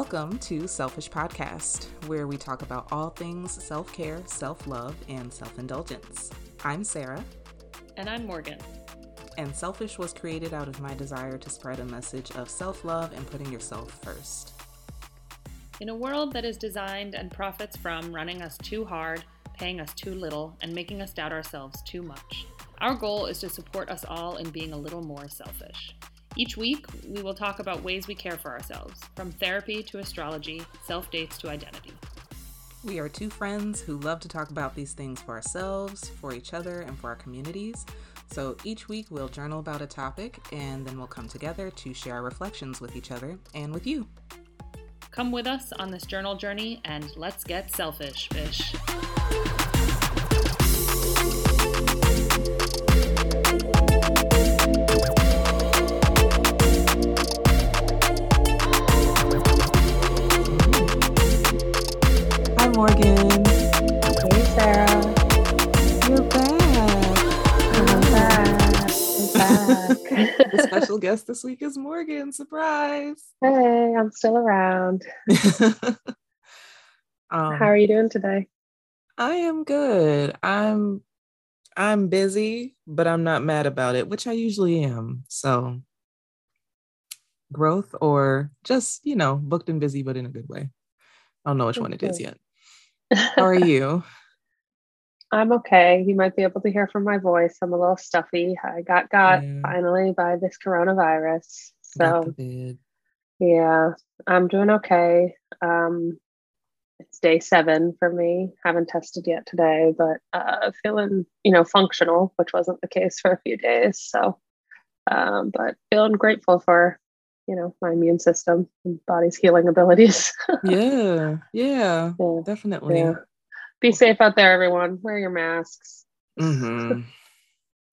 Welcome to Selfish Podcast, where we talk about all things self-care, self-love, and self-indulgence. I'm Sarah. And I'm Morgan. And Selfish was created out of my desire to spread a message of self-love and putting yourself first. In a world that is designed and profits from running us too hard, paying us too little, and making us doubt ourselves too much, our goal is to support us all in being a little more selfish. Each week, we will talk about ways we care for ourselves, from therapy to astrology, self-dates to identity. We are two friends who love to talk about these things for ourselves, for each other, and for our communities. So each week, we'll journal about a topic, and then we'll come together to share our reflections with each other and with you. Come with us on this journal journey, and let's get selfish, fish. Morgan. Hey, Sarah. You're back. I'm back. The special guest this week is Morgan. Surprise. Hey, I'm still around. How are you doing today? I am good. I'm busy, but I'm not mad about it, which I usually am. So growth or just, booked and busy, but in a good way. I don't know which one it is yet. How are you? I'm okay. You might be able to hear from my voice. I'm a little stuffy. I got finally by this coronavirus. So yeah, I'm doing okay. It's day 7 for me. Haven't tested yet today, but feeling, functional, which wasn't the case for a few days. So, but feeling grateful for, my immune system and body's healing abilities. Yeah, definitely. Yeah. Be safe out there, everyone. Wear your masks. Mm-hmm.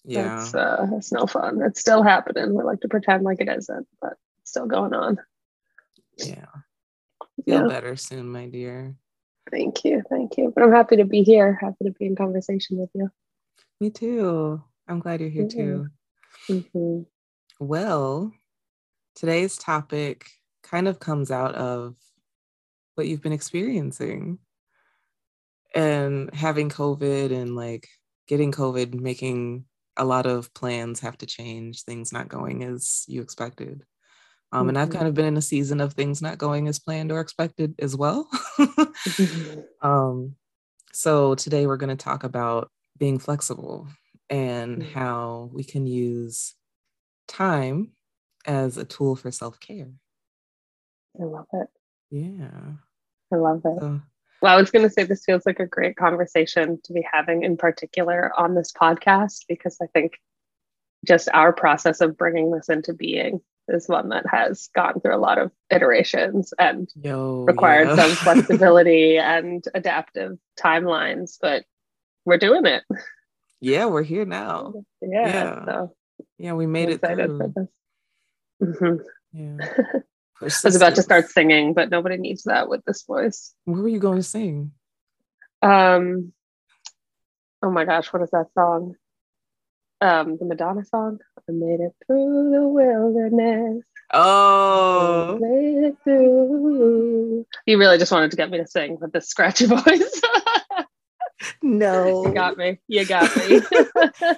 Yeah. It's no fun. It's still happening. We like to pretend like it isn't, but it's still going on. Yeah. Feel better soon, my dear. Thank you. Thank you. But I'm happy to be here. Happy to be in conversation with you. Me too. I'm glad you're here too. Mm-hmm. Well, today's topic kind of comes out of what you've been experiencing and having COVID and getting COVID, making a lot of plans have to change, things not going as you expected. And I've kind of been in a season of things not going as planned or expected as well. So today we're going to talk about being flexible and how we can use time as a tool for self-care. I love it. Yeah. I love it. Well, I was going to say this feels like a great conversation to be having in particular on this podcast, because I think just our process of bringing this into being is one that has gone through a lot of iterations and required some flexibility and adaptive timelines, but we're doing it. Yeah, we're here now. Yeah. So yeah, we made it through. Mm-hmm. Yeah. I was about to start singing, but nobody needs that with this voice. What were you going to sing? Oh my gosh, what is that song? The Madonna song. I made it through the wilderness. Oh, I made it through. You really just wanted to get me to sing with this scratchy voice. No, you got me.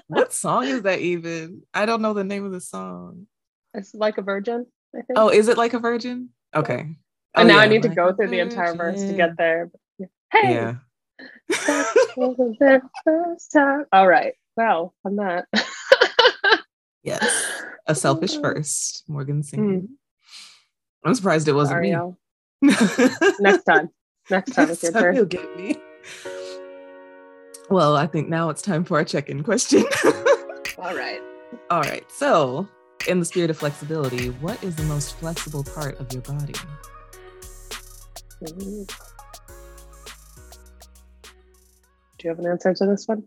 What song is that even? I don't know the name of the song. It's Like a Virgin, I think. Oh, is it Like a Virgin? Okay. Yeah. Oh, and now I need to go through the entire verse to get there. Yeah. Hey! Yeah. That was the first time. All right. Well, on that. Yes. A selfish first. Morgan singing. I'm surprised it wasn't Mario. Me. Next time it's your turn. You'll get me. Well, I think now it's time for our check-in question. All right. So, in the spirit of flexibility, what is the most flexible part of your body? Do you have an answer to this one?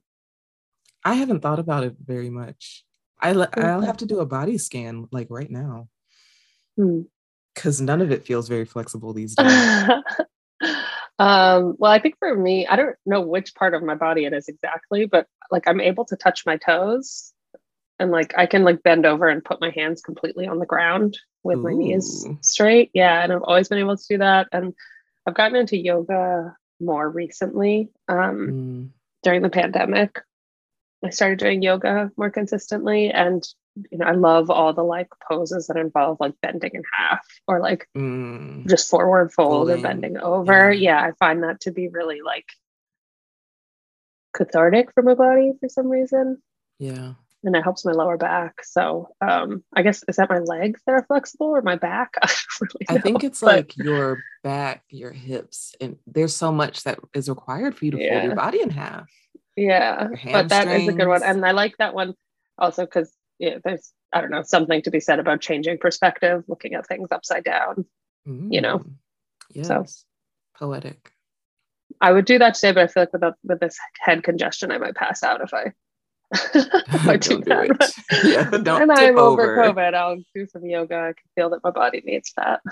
I haven't thought about it very much. I'll have to do a body scan right now, because none of it feels very flexible these days. Well, I think for me, I don't know which part of my body it is exactly, but I'm able to touch my toes. And I can bend over and put my hands completely on the ground. with my knees straight. Yeah. And I've always been able to do that. And I've gotten into yoga more recently during the pandemic. I started doing yoga more consistently, and you know, I love all the like poses that involve like bending in half or like just forward fold or bending over. Yeah, I find that to be really like cathartic for my body for some reason. Yeah. And it helps my lower back. So I guess, is that my legs that are flexible or my back? I don't really know, I think it's like your back, your hips, and there's so much that is required for you to fold your body in half. Yeah, but that is a good one. And I like that one also because there's, I don't know, something to be said about changing perspective, looking at things upside down, you know? Yes. So poetic. I would do that today, but I feel like with this head congestion, I might pass out if I do that. Yeah, don't and I'm over COVID. I'll do some yoga. I can feel that my body needs that.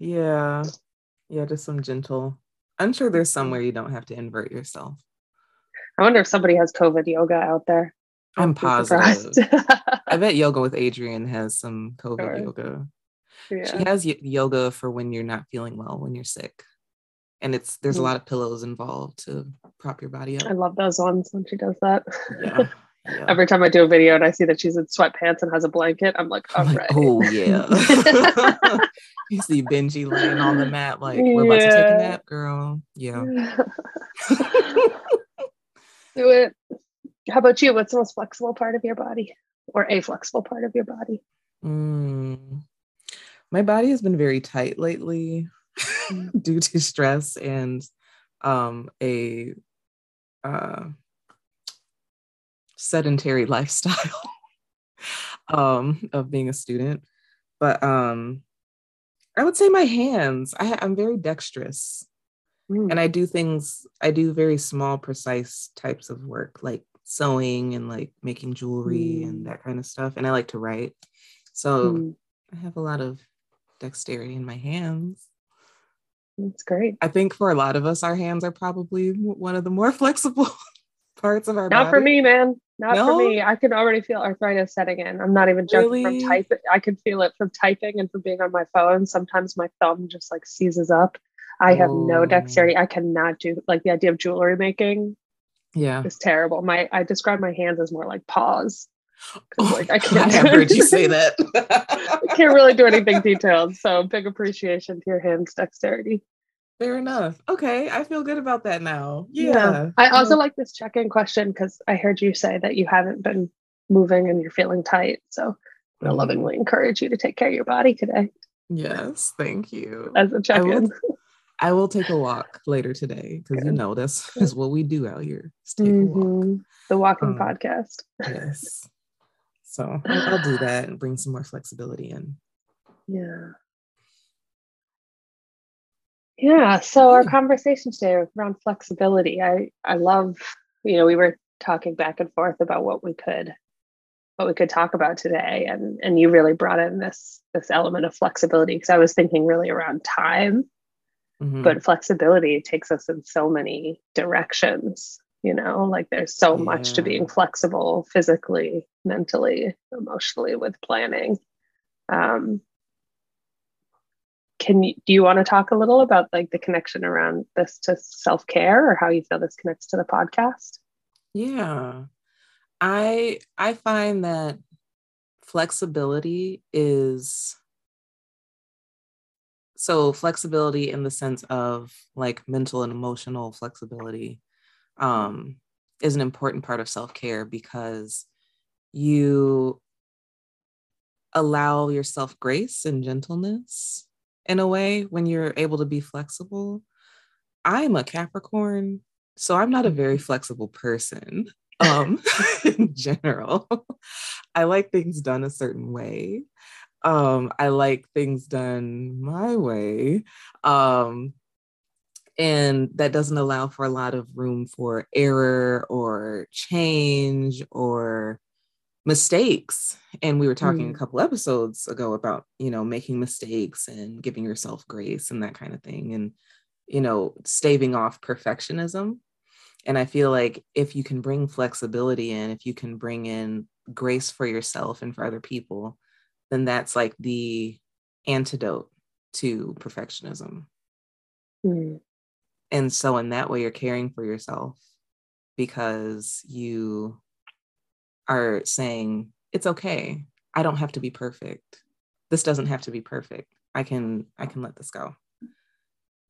Yeah. Just some gentle. I'm sure there's somewhere you don't have to invert yourself. I wonder if somebody has COVID yoga out there. I'm positive. I bet Yoga with Adrienne has some COVID yoga. Yeah. She has yoga for when you're not feeling well, when you're sick. And there's a lot of pillows involved to prop your body up. I love those ones when she does that. Yeah. Yeah. Every time I do a video and I see that she's in sweatpants and has a blanket, I'm like, all right. Oh, yeah. You see Benji laying on the mat like, we're about to take a nap, girl. Yeah. Do it. How about you? What's the most flexible part of your body, or a flexible part of your body? My body has been very tight lately due to stress and a sedentary lifestyle of being a student. But I would say my hands. I'm very dexterous, and I do things. I do very small, precise types of work, like sewing and like making jewelry and that kind of stuff, and I like to write, so I have a lot of dexterity in my hands. That's great. I think for a lot of us, our hands are probably one of the more flexible parts of our body. Not for me, man. For me. I can already feel arthritis setting in. I'm not even joking. Really? From typing, I can feel it from typing and from being on my phone. Sometimes my thumb just like seizes up. I have no dexterity. I cannot do like the idea of jewelry making. Yeah, it's terrible. I describe my hands as more like paws. Like I can't. I've heard you say that. I can't really do anything detailed. So big appreciation to your hands' dexterity. Fair enough. Okay, I feel good about that now. Yeah. I also like this check-in question because I heard you say that you haven't been moving and you're feeling tight. So I lovingly encourage you to take care of your body today. Yes, thank you. As a check-in. I will take a walk later today because you know that's what we do out here. Take a walk. The walking podcast. Yes. So I'll do that and bring some more flexibility in. Yeah. Yeah. So our conversation today around flexibility. I love, you know, we were talking back and forth about what we could talk about today. And you really brought in this element of flexibility because I was thinking really around time. Mm-hmm. But flexibility takes us in so many directions, you know, like there's so much to being flexible physically, mentally, emotionally with planning. Do you want to talk a little about like the connection around this to self-care or how you feel this connects to the podcast? Yeah, I find that flexibility is... So flexibility in the sense of like mental and emotional flexibility is an important part of self-care because you allow yourself grace and gentleness in a way when you're able to be flexible. I'm a Capricorn, so I'm not a very flexible person in general. I like things done a certain way. I like things done my way. And that doesn't allow for a lot of room for error or change or mistakes. And we were talking a couple episodes ago about, you know, making mistakes and giving yourself grace and that kind of thing. And, you know, staving off perfectionism. And I feel like if you can bring flexibility in, if you can bring in grace for yourself and for other people, then that's like the antidote to perfectionism. Mm. And so in that way, you're caring for yourself because you are saying, it's okay. I don't have to be perfect. This doesn't have to be perfect. I can let this go.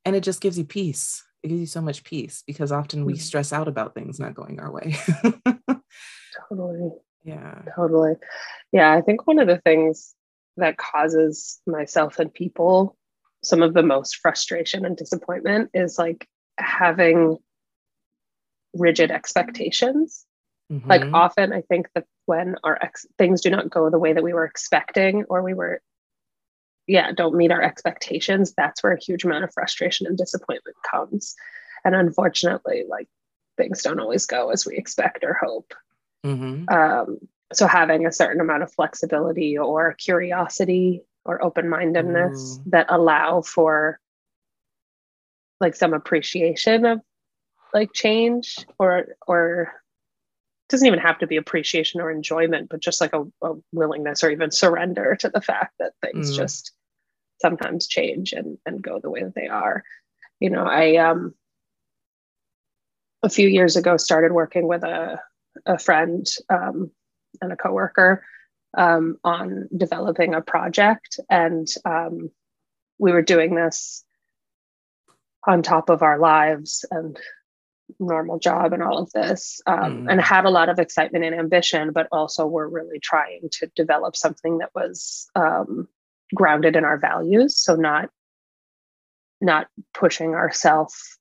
And it just gives you peace. It gives you so much peace because often we stress out about things not going our way. Totally. Yeah. Totally. Yeah. I think one of the things that causes myself and people some of the most frustration and disappointment is like having rigid expectations. Mm-hmm. Like often I think that when our things do not go the way that we were expecting or don't meet our expectations, that's where a huge amount of frustration and disappointment comes. And unfortunately, like things don't always go as we expect or hope. Mm-hmm. So having a certain amount of flexibility or curiosity or open-mindedness that allow for like some appreciation of like change or doesn't even have to be appreciation or enjoyment, but just like a willingness or even surrender to the fact that things just sometimes change and go the way that they are. You know, I, a few years ago started working with a friend, and a coworker, on developing a project. And, we were doing this on top of our lives and normal job and all of this, and had a lot of excitement and ambition, but also we're really trying to develop something that was grounded in our values. So not pushing ourselves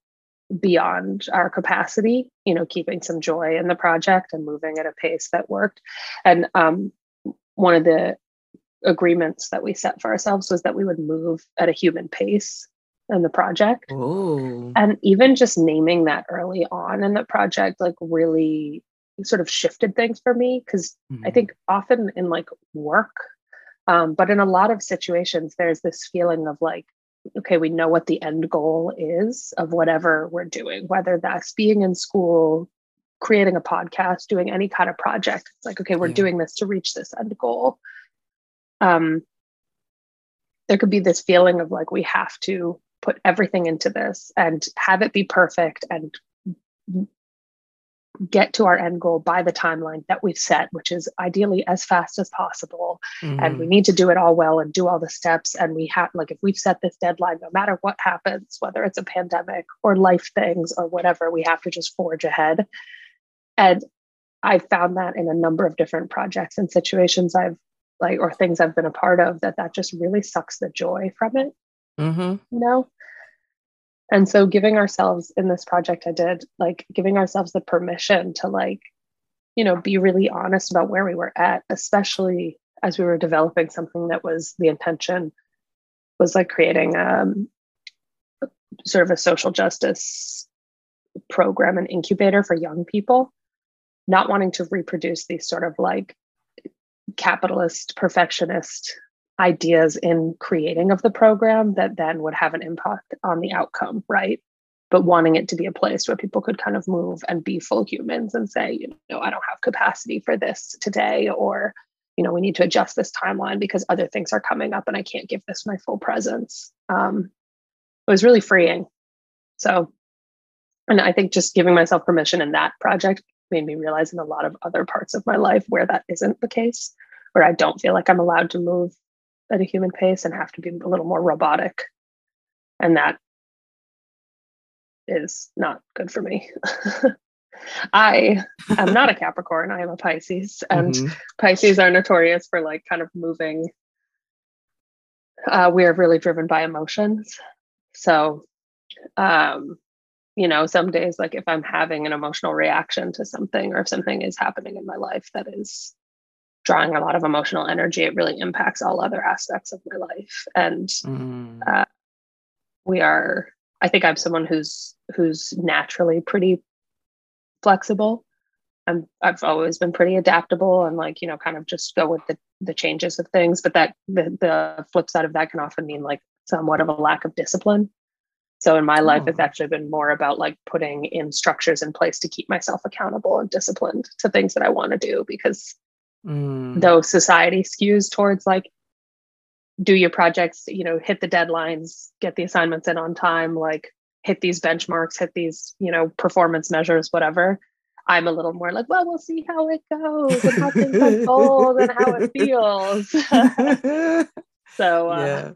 beyond our capacity, you know, keeping some joy in the project and moving at a pace that worked. And one of the agreements that we set for ourselves was that we would move at a human pace in the project. Ooh. And even just naming that early on in the project, like really sort of shifted things for me. Cause I think often in like work, but in a lot of situations, there's this feeling of like, okay, we know what the end goal is of whatever we're doing, whether that's being in school, creating a podcast, doing any kind of project. It's like, okay, we're doing this to reach this end goal. There could be this feeling of like, we have to put everything into this and have it be perfect and get to our end goal by the timeline that we've set, which is ideally as fast as possible. And we need to do it all well and do all the steps. And we have, like, if we've set this deadline, no matter what happens, whether it's a pandemic or life things or whatever, we have to just forge ahead. And I found that in a number of different projects and situations I've like, or things I've been a part of, that just really sucks the joy from it. You know? And so giving ourselves in this project I did, like giving ourselves the permission to like, you know, be really honest about where we were at, especially as we were developing something that was the intention was like creating sort of a social justice program and incubator for young people, not wanting to reproduce these sort of like capitalist perfectionist ideas in creating of the program that then would have an impact on the outcome, right? But wanting it to be a place where people could kind of move and be full humans and say, you know, I don't have capacity for this today, or, you know, we need to adjust this timeline because other things are coming up and I can't give this my full presence. It was really freeing. So, and I think just giving myself permission in that project made me realize in a lot of other parts of my life where that isn't the case, where I don't feel like I'm allowed to move at a human pace and have to be a little more robotic. And that is not good for me. I am not a Capricorn. I am a Pisces, and Pisces are notorious for like kind of moving. We are really driven by emotions. So, you know, some days, like if I'm having an emotional reaction to something or if something is happening in my life that is drawing a lot of emotional energy, it really impacts all other aspects of my life. And I think I'm someone who's naturally pretty flexible. I've always been pretty adaptable and like, you know, kind of just go with the changes of things. But that the flip side of that can often mean like somewhat of a lack of discipline. So in my life, it's actually been more about like putting in structures in place to keep myself accountable and disciplined to things that I want to do, because though society skews towards like do your projects, hit the deadlines, get the assignments in on time, like hit these benchmarks, hit these, performance measures, whatever. I'm a little more like, well, we'll see how it goes and how things unfold and how it feels. So yeah.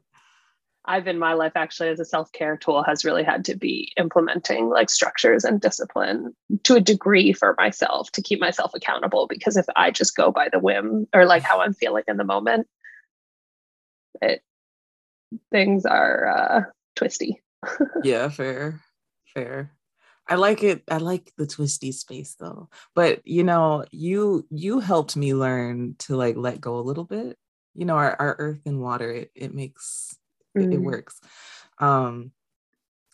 I've in my life actually as a self-care tool has really had to be implementing like structures and discipline to a degree for myself to keep myself accountable, because if I just go by the whim or like how I'm feeling in the moment, things are twisty. Yeah, fair. I like it. I like the twisty space though. But you helped me learn to like let go a little bit. Our earth and water, it makes it works.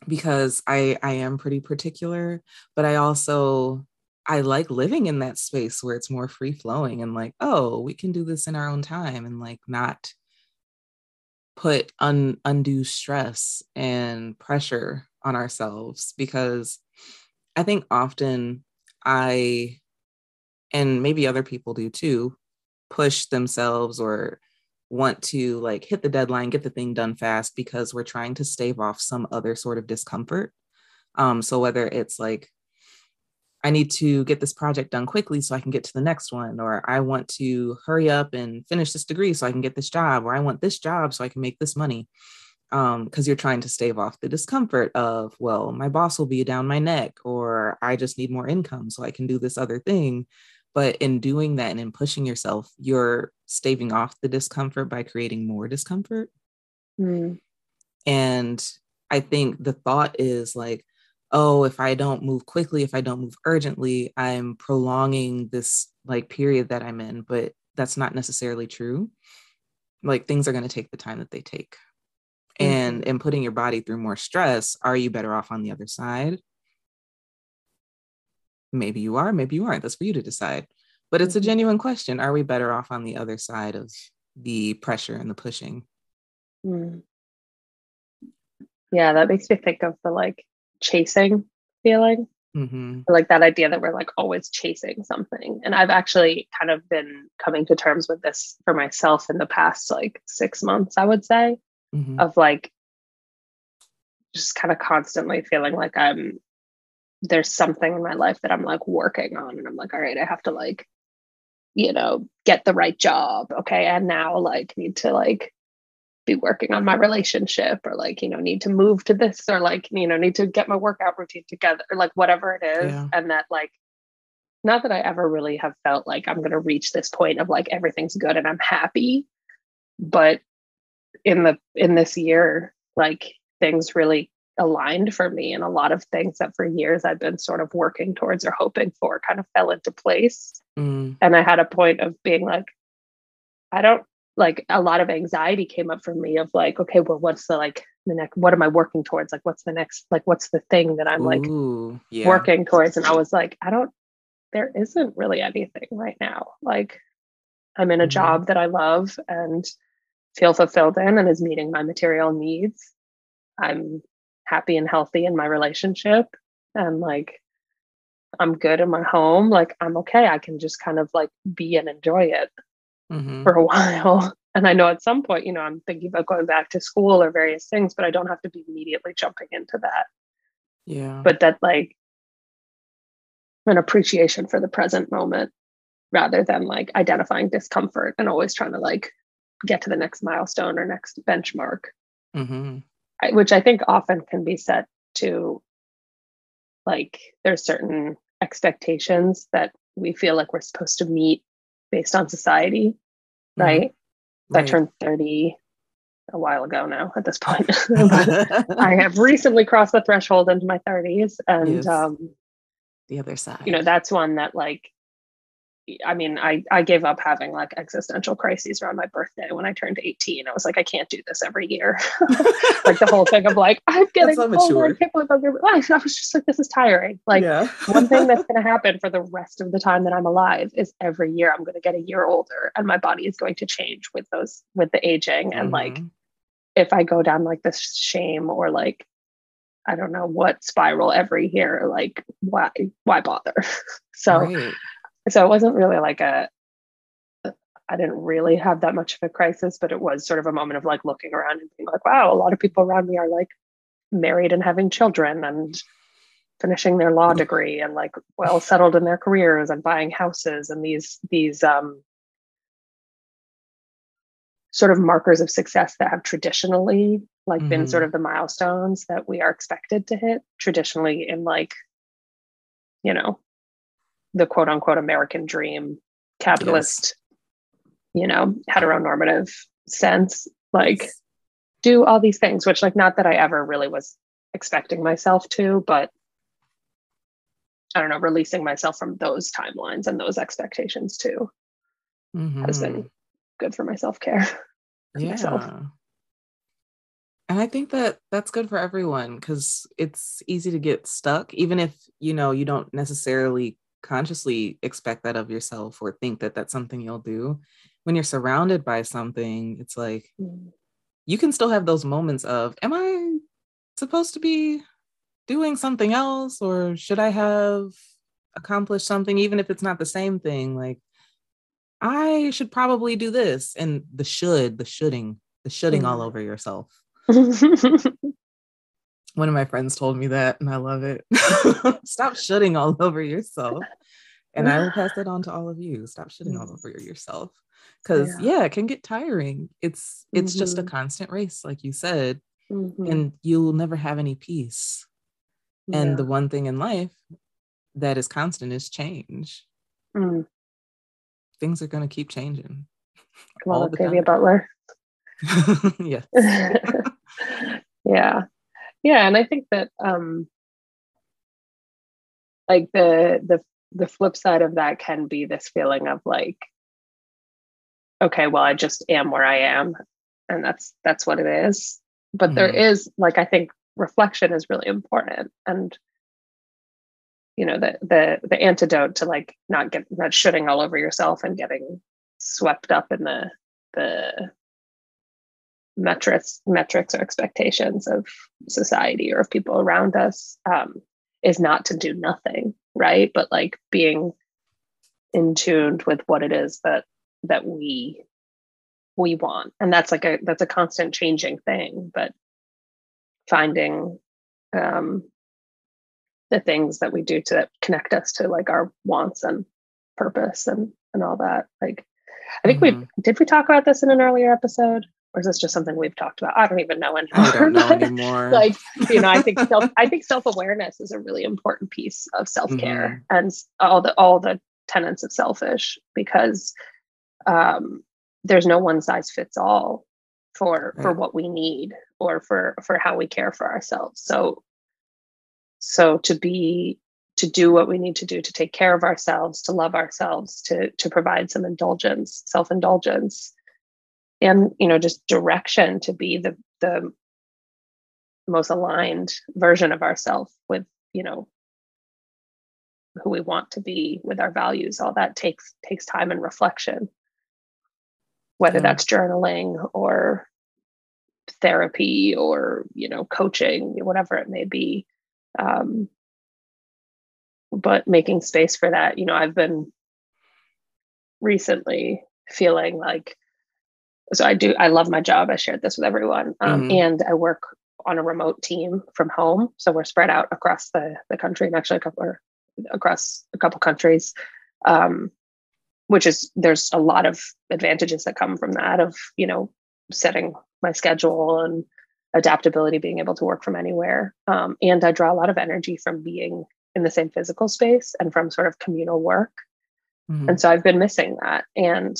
Because I am pretty particular, but I like living in that space where it's more free flowing and like, oh, we can do this in our own time and like not put undue stress and pressure on ourselves, because I think often I, and maybe other people do too, push themselves or want to like hit the deadline, get the thing done fast, because we're trying to stave off some other sort of discomfort. So whether it's like, I need to get this project done quickly so I can get to the next one, or I want to hurry up and finish this degree so I can get this job, or I want this job so I can make this money. Because you're trying to stave off the discomfort of, well, my boss will be down my neck, or I just need more income so I can do this other thing. But in doing that and in pushing yourself, you're staving off the discomfort by creating more discomfort. Mm. And I think the thought is like, oh, if I don't move quickly, if I don't move urgently, I'm prolonging this like period that I'm in, but that's not necessarily true. Like things are going to take the time that they take. And putting your body through more stress, are you better off on the other side? Maybe you are, maybe you aren't. That's for you to decide. But it's a genuine question. Are we better off on the other side of the pressure and the pushing? Mm. Yeah, that makes me think of the like chasing feeling. Mm-hmm. Like that idea that we're like always chasing something. And I've actually kind of been coming to terms with this for myself in the past like 6 months, I would say. Mm-hmm. Of like just kind of constantly feeling like there's something in my life that I'm like working on, and I'm like, all right, I have to like get the right job, okay, and now like need to like be working on my relationship, or like need to move to this, or like need to get my workout routine together, or like whatever it is. Yeah. And that like, not that I ever really have felt like I'm gonna reach this point of like everything's good and I'm happy, but in this year, like things really aligned for me, and a lot of things that for years I've been sort of working towards or hoping for kind of fell into place. Mm. And I had a point of being like, I don't, like a lot of anxiety came up for me of like, okay, well, what's the like the next, what am I working towards? Like, what's the next, like, what's the thing that I'm like working towards? And I was like, there isn't really anything right now. Like I'm in a job that I love and feel fulfilled in and is meeting my material needs. I'm happy and healthy in my relationship, and like I'm good in my home. Like I'm okay. I can just kind of like be and enjoy it for a while. And I know at some point, I'm thinking about going back to school or various things, but I don't have to be immediately jumping into that. Yeah. But that like an appreciation for the present moment, rather than like identifying discomfort and always trying to like get to the next milestone or next benchmark, which I think often can be set to, like, there's certain expectations that we feel like we're supposed to meet based on society, right? So I turned 30 a while ago now at this point. I have recently crossed the threshold into my 30s. And yes. The other side, that's one that like, I mean, I gave up having like existential crises around my birthday when I turned 18. I was like, I can't do this every year. Like the whole thing of like, I'm getting older. I can't believe I'm gonna life. I was just like, this is tiring. Like one thing that's going to happen for the rest of the time that I'm alive is every year I'm going to get a year older, and my body is going to change with the aging. And like, if I go down like this shame or like, I don't know what spiral every year, like why bother? So. Right. So it wasn't really like I didn't really have that much of a crisis, but it was sort of a moment of like looking around and being like, wow, a lot of people around me are like married and having children and finishing their law degree and like well settled in their careers and buying houses, and these sort of markers of success that have traditionally like mm-hmm. been sort of the milestones that we are expected to hit traditionally in like, you know, the quote unquote American dream capitalist, yes. you know, heteronormative sense, like do all these things, which like, not that I ever really was expecting myself to, but I don't know, releasing myself from those timelines and those expectations too mm-hmm. has been good for my self-care for yeah. myself. And I think that that's good for everyone, because it's easy to get stuck, even if, you know, you don't necessarily consciously expect that of yourself or think that that's something you'll do. When you're surrounded by something, it's like, you can still have those moments of, am I supposed to be doing something else? Or should I have accomplished something? Even if it's not the same thing, like, I should probably do this, and the shoulding all over yourself. One of my friends told me that, and I love it. Stop shoulding all over yourself. And I will pass that on to all of you. Stop shoulding all over yourself. Because it can get tiring. It's mm-hmm. just a constant race, like you said, mm-hmm. and you'll never have any peace. Yeah. And the one thing in life that is constant is change. Mm. Things are going to keep changing. Come on, Octavia Butler. Yes. Yeah. Yeah. And I think that like the flip side of that can be this feeling of like, okay, well, I just am where I am, and that's what it is. But mm-hmm. there is like, I think reflection is really important, and you know, the antidote to like not shitting all over yourself and getting swept up in the metrics or expectations of society or of people around us is not to do nothing, right? But like being in tune with what it is that we want, and that's like that's a constant changing thing. But finding the things that we do to connect us to like our wants and purpose and all that. Like, I think mm-hmm. we talk about this in an earlier episode, or is this just something we've talked about? I don't even know anymore. I don't know anymore. Like, you know, I think self-awareness is a really important piece of self-care mm-hmm. and all the tenets of selfish, because there's no one size fits all for what we need or for how we care for ourselves. So to do what we need to do to take care of ourselves, to love ourselves, to provide some indulgence, self-indulgence, and, you know, just direction to be the most aligned version of ourselves with, you know, who we want to be, with our values. All that takes time and reflection, whether that's journaling or therapy or, you know, coaching, whatever it may be. But making space for that. You know, I've been recently feeling like, so I love my job. I shared this with everyone. Mm-hmm. And I work on a remote team from home. So we're spread out across the country, and actually across a couple countries, which is, there's a lot of advantages that come from that, of, you know, setting my schedule and adaptability, being able to work from anywhere. And I draw a lot of energy from being in the same physical space and from sort of communal work. Mm-hmm. And so I've been missing that, and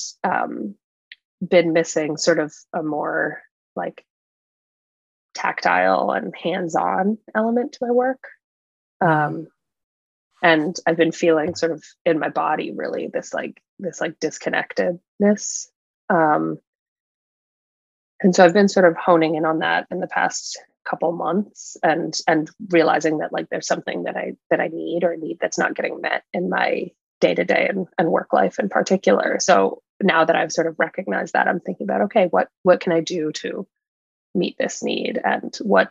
been missing sort of a more like tactile and hands-on element to my work. And I've been feeling sort of in my body really this disconnectedness. And so I've been sort of honing in on that in the past couple months, and realizing that like there's something that I need that's not getting met in my day-to-day and work life in particular. So now that I've sort of recognized that, I'm thinking about, okay, what can I do to meet this need, and what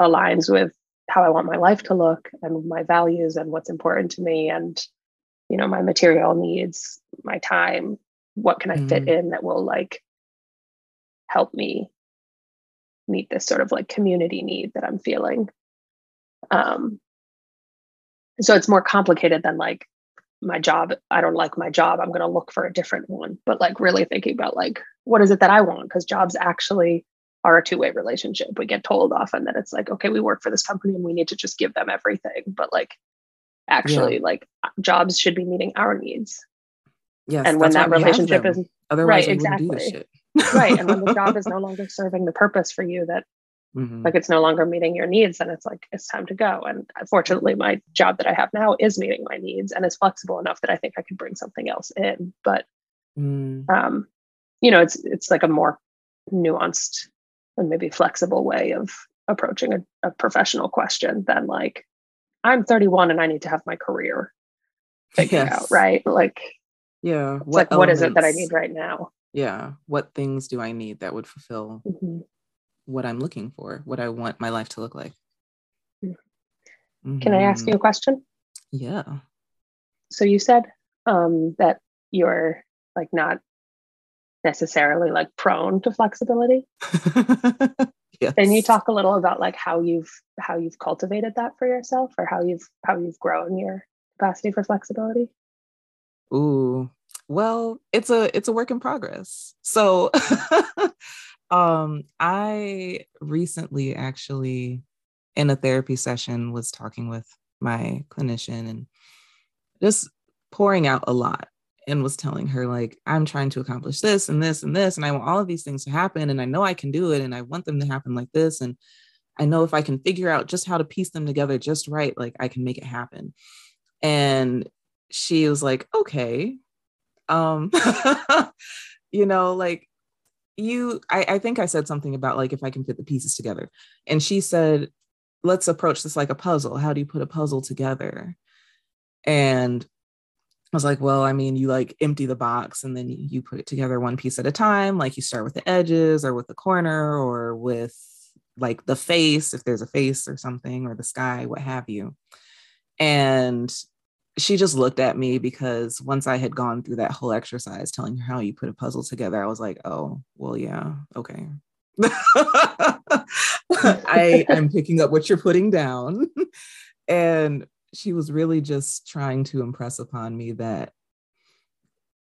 aligns with how I want my life to look and my values and what's important to me, and, you know, my material needs, my time, what can I fit in that will like help me meet this sort of like community need that I'm feeling. So it's more complicated than like my job. I don't like my job. I'm going to look for a different one, but like really thinking about like, what is it that I want? Because jobs actually are a two-way relationship. We get told often that it's like, okay, we work for this company and we need to just give them everything. But like, actually like jobs should be meeting our needs. Yes, and when that relationship is otherwise, right, exactly. Right. And when the job is no longer serving the purpose for you, that like it's no longer meeting your needs, then it's like it's time to go. And fortunately, my job that I have now is meeting my needs and is flexible enough that I think I could bring something else in. But you know, it's like a more nuanced and maybe flexible way of approaching a professional question than like, I'm 31 and I need to have my career figured out, right? Like, yeah, what, like, what is it that I need right now? Yeah, what things do I need that would fulfill what I'm looking for, what I want my life to look like? Can I ask you a question? Yeah. So you said that you're like not necessarily like prone to flexibility. Yes. Can you talk a little about like how you've cultivated that for yourself, or how you've grown your capacity for flexibility? Ooh, well, it's a work in progress. So I recently actually in a therapy session was talking with my clinician and just pouring out a lot, and was telling her like, I'm trying to accomplish this and this and this, and I want all of these things to happen, and I know I can do it, and I want them to happen like this, and I know if I can figure out just how to piece them together just right, like I can make it happen. And she was like, okay, you know, like I think I said something about like, if I can fit the pieces together. And she said, let's approach this like a puzzle. How do you put a puzzle together? And I was like, well, I mean, you like empty the box and then you put it together one piece at a time. Like you start with the edges or with the corner or with like the face, if there's a face or something, or the sky, what have you. And she just looked at me, because once I had gone through that whole exercise telling her how you put a puzzle together, I was like, oh, well, yeah, okay. I'm picking up what you're putting down. And she was really just trying to impress upon me that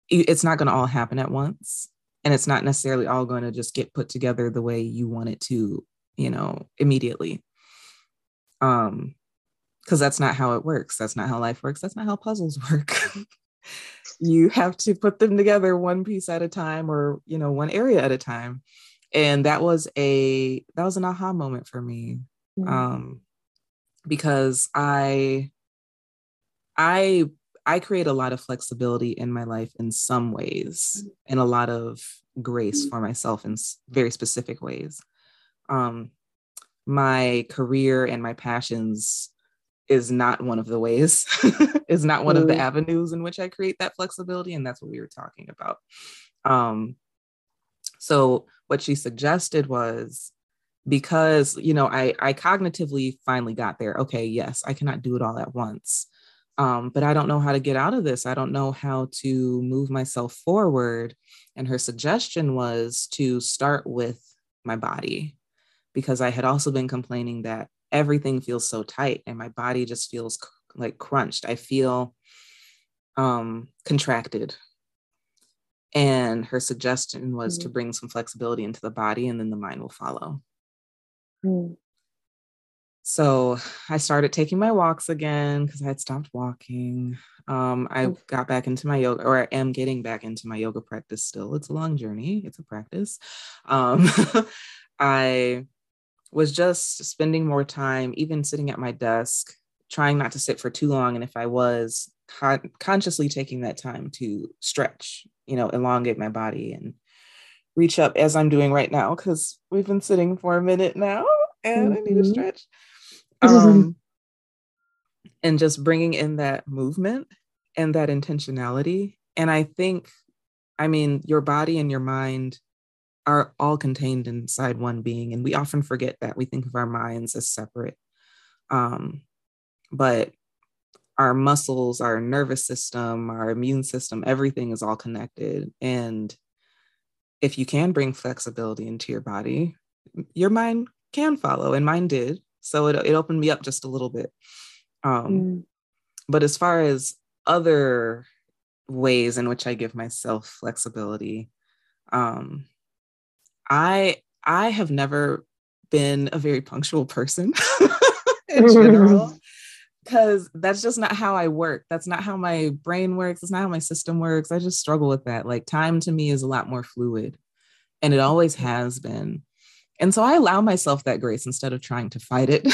it's not going to all happen at once. And it's not necessarily all going to just get put together the way you want it to, you know, immediately. Because that's not how it works. That's not how life works. That's not how puzzles work. You have to put them together one piece at a time, or, you know, one area at a time. And that was an aha moment for me. Because I create a lot of flexibility in my life in some ways, and a lot of grace for myself in very specific ways. My career and my passions is not one of the ways, is not one of the avenues in which I create that flexibility. And that's what we were talking about. So what she suggested was, because, you know, I cognitively finally got there. Okay, yes, I cannot do it all at once. But I don't know how to get out of this. I don't know how to move myself forward. And her suggestion was to start with my body, because I had also been complaining that everything feels so tight and my body just feels like crunched. I feel contracted. And her suggestion was to bring some flexibility into the body, and then the mind will follow. So I started taking my walks again, because I had stopped walking. I got back into my yoga, or I am getting back into my yoga practice still. It's a long journey. It's a practice. I was just spending more time, even sitting at my desk, trying not to sit for too long. And if I was consciously taking that time to stretch, you know, elongate my body and reach up, as I'm doing right now, because we've been sitting for a minute now and I need a stretch. And just bringing in that movement and that intentionality. And I think, I mean, your body and your mind are all contained inside one being. And we often forget that. We think of our minds as separate. But our muscles, our nervous system, our immune system, everything is all connected. And if you can bring flexibility into your body, your mind can follow, and mine did. So it opened me up just a little bit. But as far as other ways in which I give myself flexibility, I have never been a very punctual person in general, because that's just not how I work. That's not how my brain works. It's not how my system works. I just struggle with that. Like, time to me is a lot more fluid, and it always has been. And so I allow myself that grace instead of trying to fight it.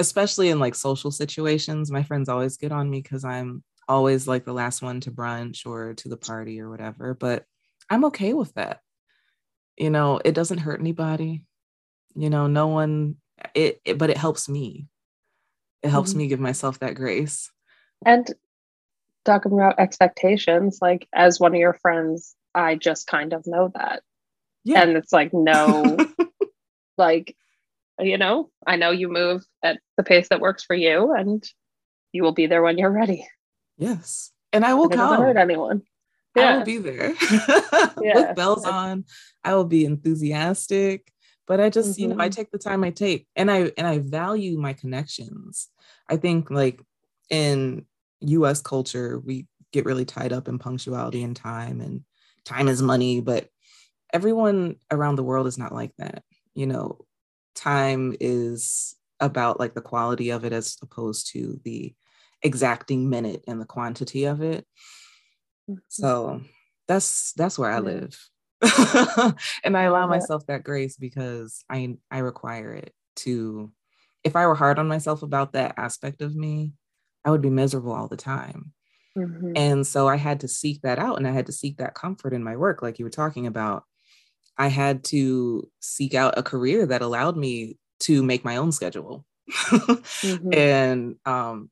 Especially in like social situations, my friends always get on me because I'm always like the last one to brunch or to the party or whatever, but I'm okay with that. You know, it doesn't hurt anybody, you know, no one, but it helps me. It helps me give myself that grace. And talking about expectations, like, as one of your friends, I just kind of know that. Yeah. And it's like, no, like, you know, I know you move at the pace that works for you, and you will be there when you're ready. Yes. And I will come. It doesn't hurt anyone. Yeah. I will be there with bells on. I will be enthusiastic, but I just, you know, I take the time I take, and I value my connections. I think, like, in US culture, we get really tied up in punctuality and time is money, but everyone around the world is not like that. You know, time is about like the quality of it as opposed to the exacting minute and the quantity of it. So that's where I live. And I allow myself that grace because I require it to. If I were hard on myself about that aspect of me, I would be miserable all the time. And so I had to seek that out, and I had to seek that comfort in my work, like you were talking about. I had to seek out a career that allowed me to make my own schedule. And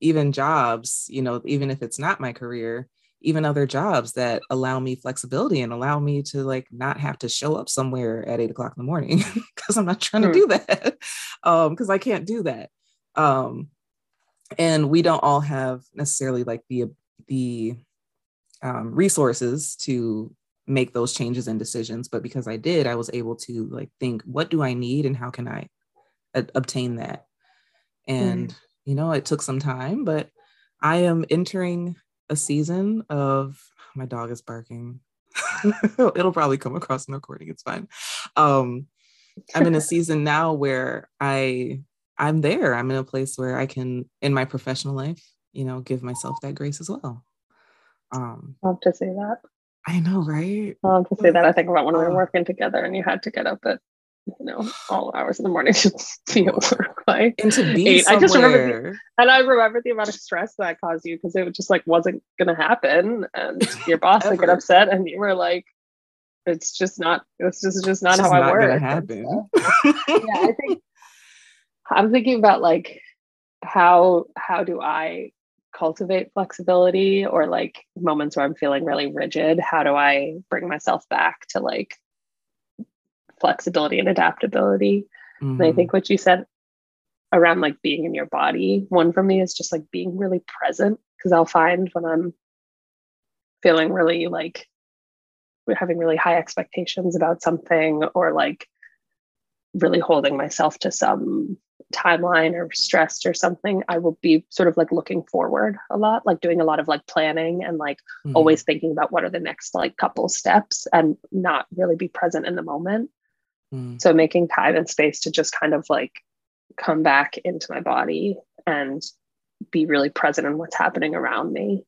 even jobs, you know, even if it's not my career, even other jobs that allow me flexibility and allow me to, like, not have to show up somewhere at 8:00 in the morning because I'm not trying to do that, because I can't do that. And we don't all have necessarily like the resources to make those changes and decisions. But because I did, I was able to, like, think, what do I need and how can I obtain that? And, you know, it took some time, but I am entering a season of, my dog is barking. It'll probably come across in the recording. It's fine. I'm in a season now where I'm there. I'm in a place where I can, in my professional life, you know, give myself that grace as well. Love to say that. I know, right? Love to say that. I think about when we were working together and you had to get up at, you know, all hours in the morning to be at work by and to be 8. Somewhere. I remember the amount of stress that I caused you because it just, like, wasn't going to happen, and your boss would get upset, and you were like, it's just not how I work. Gonna happen. Yeah, I think I'm thinking about, like, how do I cultivate flexibility, or like moments where I'm feeling really rigid, how do I bring myself back to, like, flexibility and adaptability? And I think what you said around, like, being in your body, one for me is just, like, being really present, because I'll find when I'm feeling really, like, we're having really high expectations about something, or like really holding myself to some timeline or stressed or something, I will be sort of like looking forward a lot, like doing a lot of like planning and like always thinking about what are the next like couple steps, and not really be present in the moment. So making time and space to just kind of like come back into my body and be really present in what's happening around me,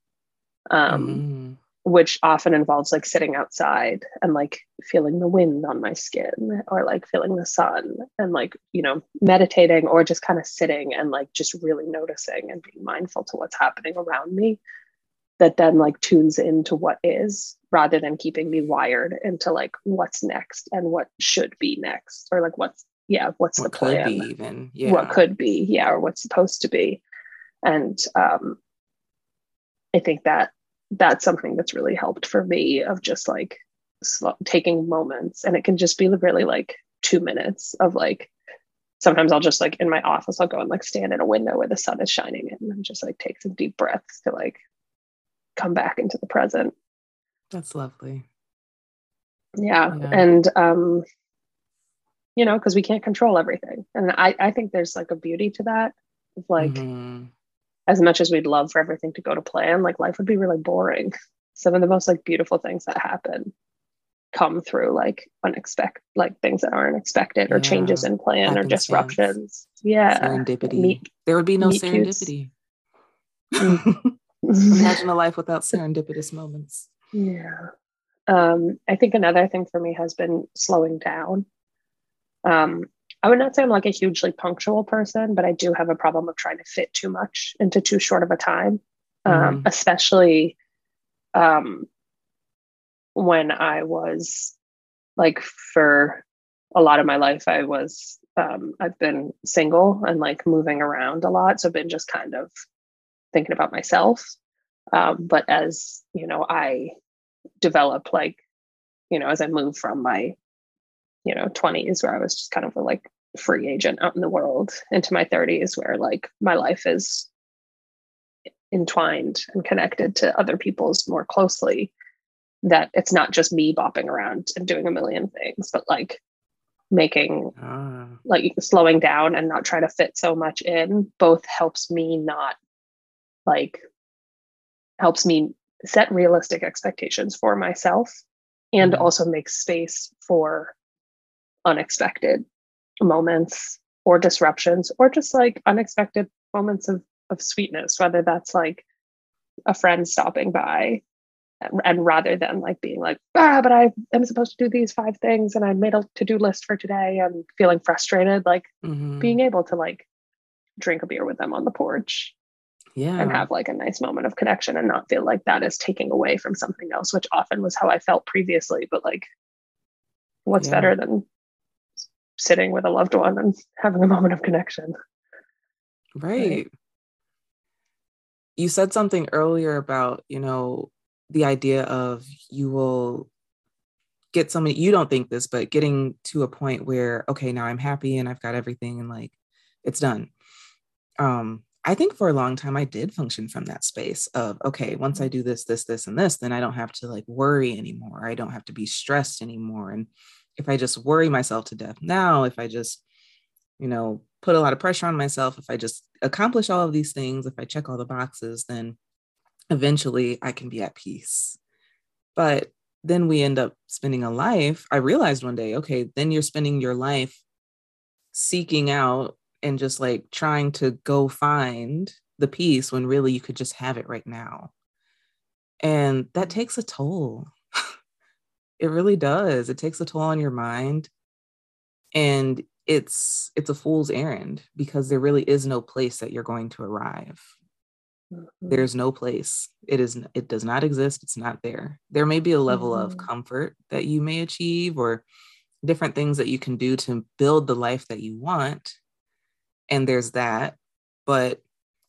which often involves like sitting outside and like feeling the wind on my skin, or like feeling the sun, and like, you know, meditating, or just kind of sitting and like just really noticing and being mindful to what's happening around me, that then like tunes into what is, rather than keeping me wired into like what's next and what should be next, or like what's what the plan, could be even. Yeah. What could be, yeah, or what's supposed to be. And I think that's something that's really helped for me, of just like taking moments, and it can just be really like 2 minutes of like sometimes I'll just like in my office, I'll go and like stand in a window where the sun is shining in and just like take some deep breaths to like come back into the present. That's lovely. Yeah. And, you know, because we can't control everything. And I think there's like a beauty to that. Like, as much as we'd love for everything to go to plan, like life would be really boring. Some of the most like beautiful things that happen come through like unexpected, like things that aren't expected or changes in plan or disruptions. Yeah. Serendipity. There would be no serendipity. Imagine a life without serendipitous moments. Yeah. I think another thing for me has been slowing down. I would not say I'm like a hugely punctual person, but I do have a problem of trying to fit too much into too short of a time. Especially when I was like, for a lot of my life, I was, I've been single and like moving around a lot. So I've been just kind of thinking about myself. But as, you know, I developed like, you know, as I moved from my, you know, 20s where I was just kind of a like free agent out in the world into my 30s where like my life is entwined and connected to other people's more closely, that it's not just me bopping around and doing a million things, but like making like slowing down and not trying to fit so much in both helps me not like helps me set realistic expectations for myself and also make space for unexpected moments or disruptions or just like unexpected moments of sweetness, whether that's like a friend stopping by and rather than like being like, but I am supposed to do these 5 things and I made a to-do list for today and feeling frustrated, like being able to like drink a beer with them on the porch and have like a nice moment of connection and not feel like that is taking away from something else, which often was how I felt previously. But like, what's better than sitting with a loved one and having a moment of connection? Right. You said something earlier about, you know, the idea of you will get somebody, you don't think this, but getting to a point where, okay, now I'm happy and I've got everything and like, it's done. I think for a long time, I did function from that space of, okay, once I do this, this, this, and this, then I don't have to like worry anymore. I don't have to be stressed anymore. And if I just worry myself to death now, if I just, you know, put a lot of pressure on myself, if I just accomplish all of these things, if I check all the boxes, then eventually I can be at peace. But then we end up spending a life. I realized one day, okay, then you're spending your life seeking out and just like trying to go find the peace when really you could just have it right now. And that takes a toll. It really does. It takes a toll on your mind. And it's a fool's errand because there really is no place that you're going to arrive. There's no place. It does not exist. It's not there. There may be a level of comfort that you may achieve or different things that you can do to build the life that you want. And there's that, but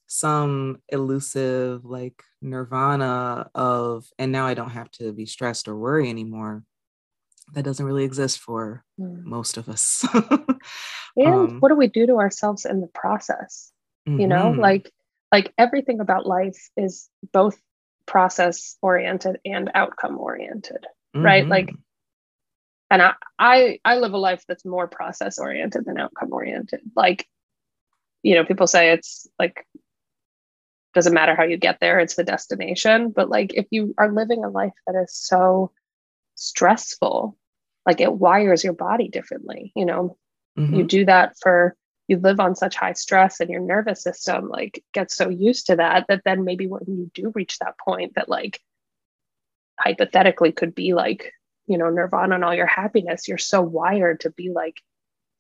some elusive like nirvana of, and now I don't have to be stressed or worry anymore. That doesn't really exist for most of us. And what do we do to ourselves in the process? You know, like everything about life is both process oriented and outcome oriented, right? Like, and I live a life that's more process oriented than outcome oriented. Like, you know, people say it's like, doesn't matter how you get there, it's the destination. But like, if you are living a life that is so stressful, like it wires your body differently, you know, you do that for, you live on such high stress and your nervous system like gets so used to that, that then maybe when you do reach that point that like hypothetically could be like, you know, nirvana and all your happiness, you're so wired to be like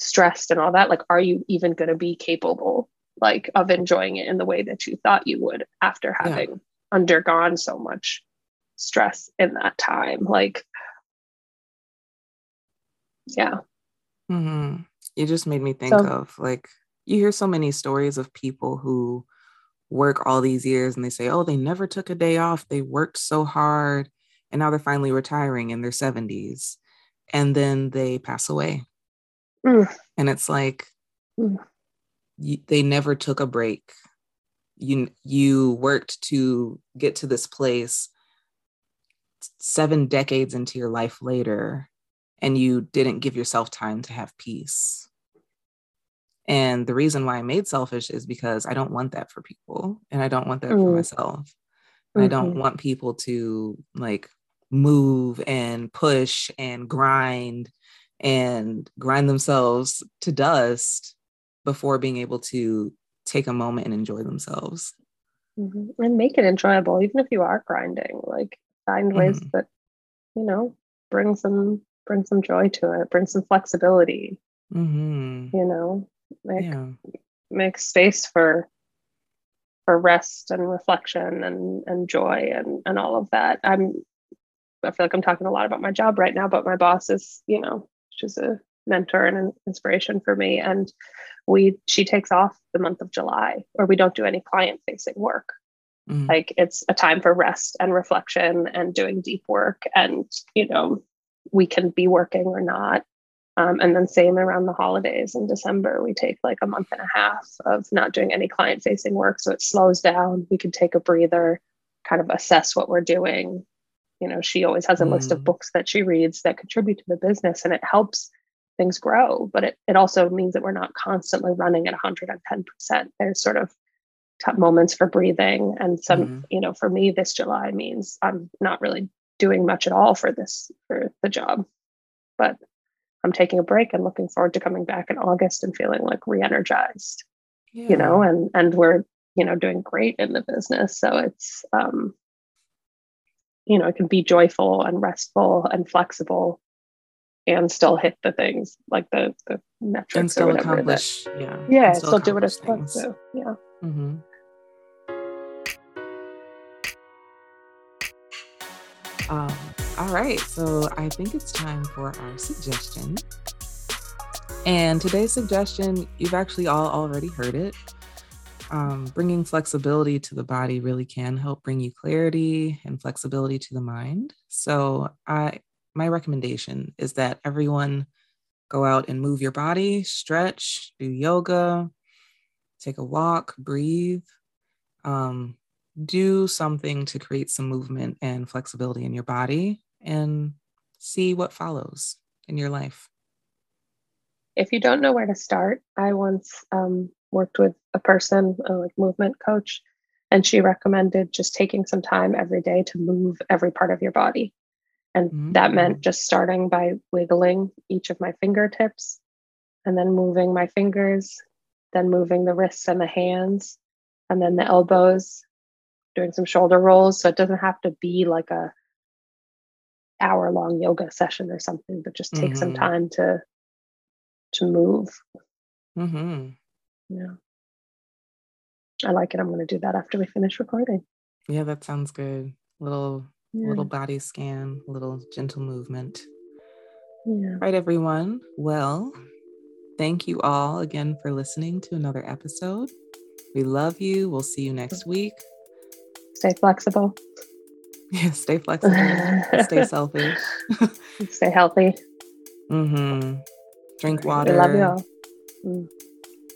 stressed and all that. Like, are you even going to be capable like of enjoying it in the way that you thought you would after having undergone so much stress in that time? Like, you just made me think of like, you hear so many stories of people who work all these years and they say, oh, they never took a day off. They worked so hard and now they're finally retiring in their 70s and then they pass away. And it's like, They never took a break. You worked to get to this place 7 decades into your life later, and you didn't give yourself time to have peace. And the reason why I made Selfish is because I don't want that for people, and I don't want that for myself. Mm-hmm. I don't want people to like move and push and grind themselves to dust before being able to take a moment and enjoy themselves. Mm-hmm. And make it enjoyable, even if you are grinding. Like find ways that, bring some joy to it, bring some flexibility. Mm-hmm. Make space for rest and reflection and joy and all of that. I feel like I'm talking a lot about my job right now, but my boss is, she's a mentor and an inspiration for me. And she takes off the month of July, or we don't do any client facing work. Mm-hmm. Like it's a time for rest and reflection and doing deep work, and, we can be working or not. And then same around the holidays in December, we take like a month and a half of not doing any client facing work. So it slows down. We can take a breather, kind of assess what we're doing. She always has a list of books that she reads that contribute to the business, and it helps things grow. But it also means that we're not constantly running at 110%. There's sort of tough moments for breathing. And some, for me, this July means I'm not really doing much at all for the job, but I'm taking a break and looking forward to coming back in August and feeling like re-energized, and we're, doing great in the business. So it's, it can be joyful and restful and flexible and still hit the things like the metrics and still or whatever. Accomplish, that, yeah. Yeah. Still do what it's supposed to. Yeah. Mm-hmm. All right, so I think it's time for our suggestion. And today's suggestion, you've actually all already heard it. Bringing flexibility to the body really can help bring you clarity and flexibility to the mind. So my recommendation is that everyone go out and move your body, stretch, do yoga, take a walk, breathe. Do something to create some movement and flexibility in your body, and see what follows in your life. If you don't know where to start, I once worked with a person, like movement coach, and she recommended just taking some time every day to move every part of your body. And that meant just starting by wiggling each of my fingertips, and then moving my fingers, then moving the wrists and the hands, and then the elbows, doing some shoulder rolls. So it doesn't have to be like a hour-long yoga session or something, but just take some time to move. Mm-hmm. Yeah. I like it. I'm going to do that after we finish recording. Yeah, that sounds good. Little body scan, little gentle movement. Yeah. All right, everyone. Well, thank you all again for listening to another episode. We love you. We'll see you next week. Stay flexible. Yeah, stay flexible. Stay selfish. Stay healthy. Mm-hmm. Drink water. I love you all. Mm.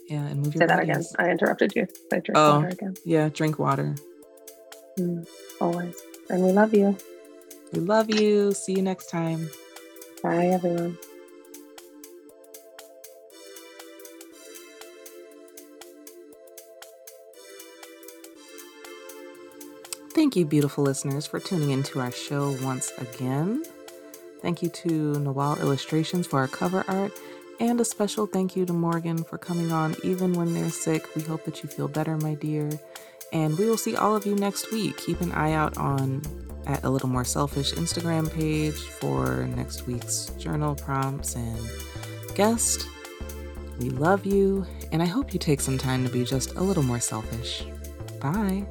Yeah, and move your body. Say that again. I interrupted you. Say drink water again. Yeah, drink water. Always. And we love you. We love you. See you next time. Bye, everyone. Thank you, beautiful listeners, for tuning into our show once again. Thank you to Nawal Illustrations for our cover art, and a special thank you to Morgan for coming on even when they're sick. We hope that you feel better, my dear, and we will see all of you next week. Keep an eye out on at A Little More Selfish Instagram page for next week's journal prompts and guest. We love you, and I hope you take some time to be just a little more selfish. Bye.